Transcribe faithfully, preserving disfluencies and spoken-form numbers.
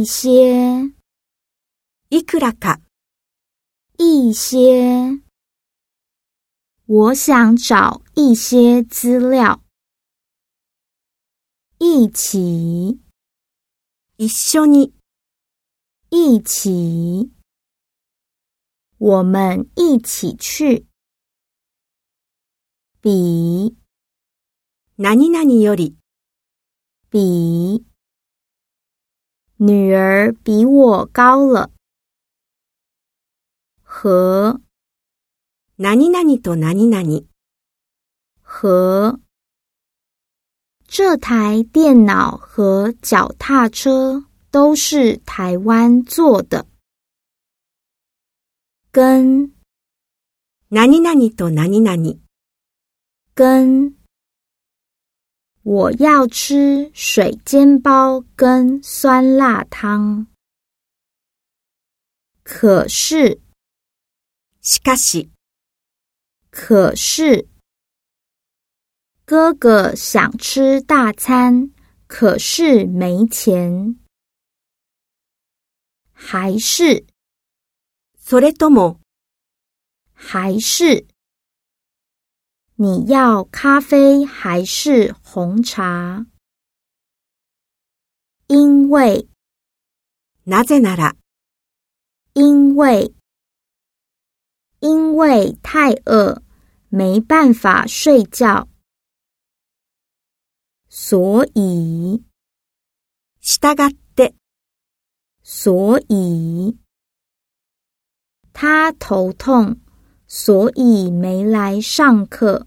一些、いくらか、一些。我想找一些资料。一起、一緒に、一起。我们一起去。比、何々より。比、女儿比我高了。和、何々と何々。和、这台电脑和脚踏车都是台湾做的。跟、何々と何々。跟、我要吃水煎包跟酸辣汤。可是、しかし、可是、哥哥想吃大餐，可是没钱。还是、それとも、还是、你要咖啡还是红茶？因为、なぜなら、因为、因为太饿，没办法睡觉。所以、従って、所以、他头痛，所以没来上课。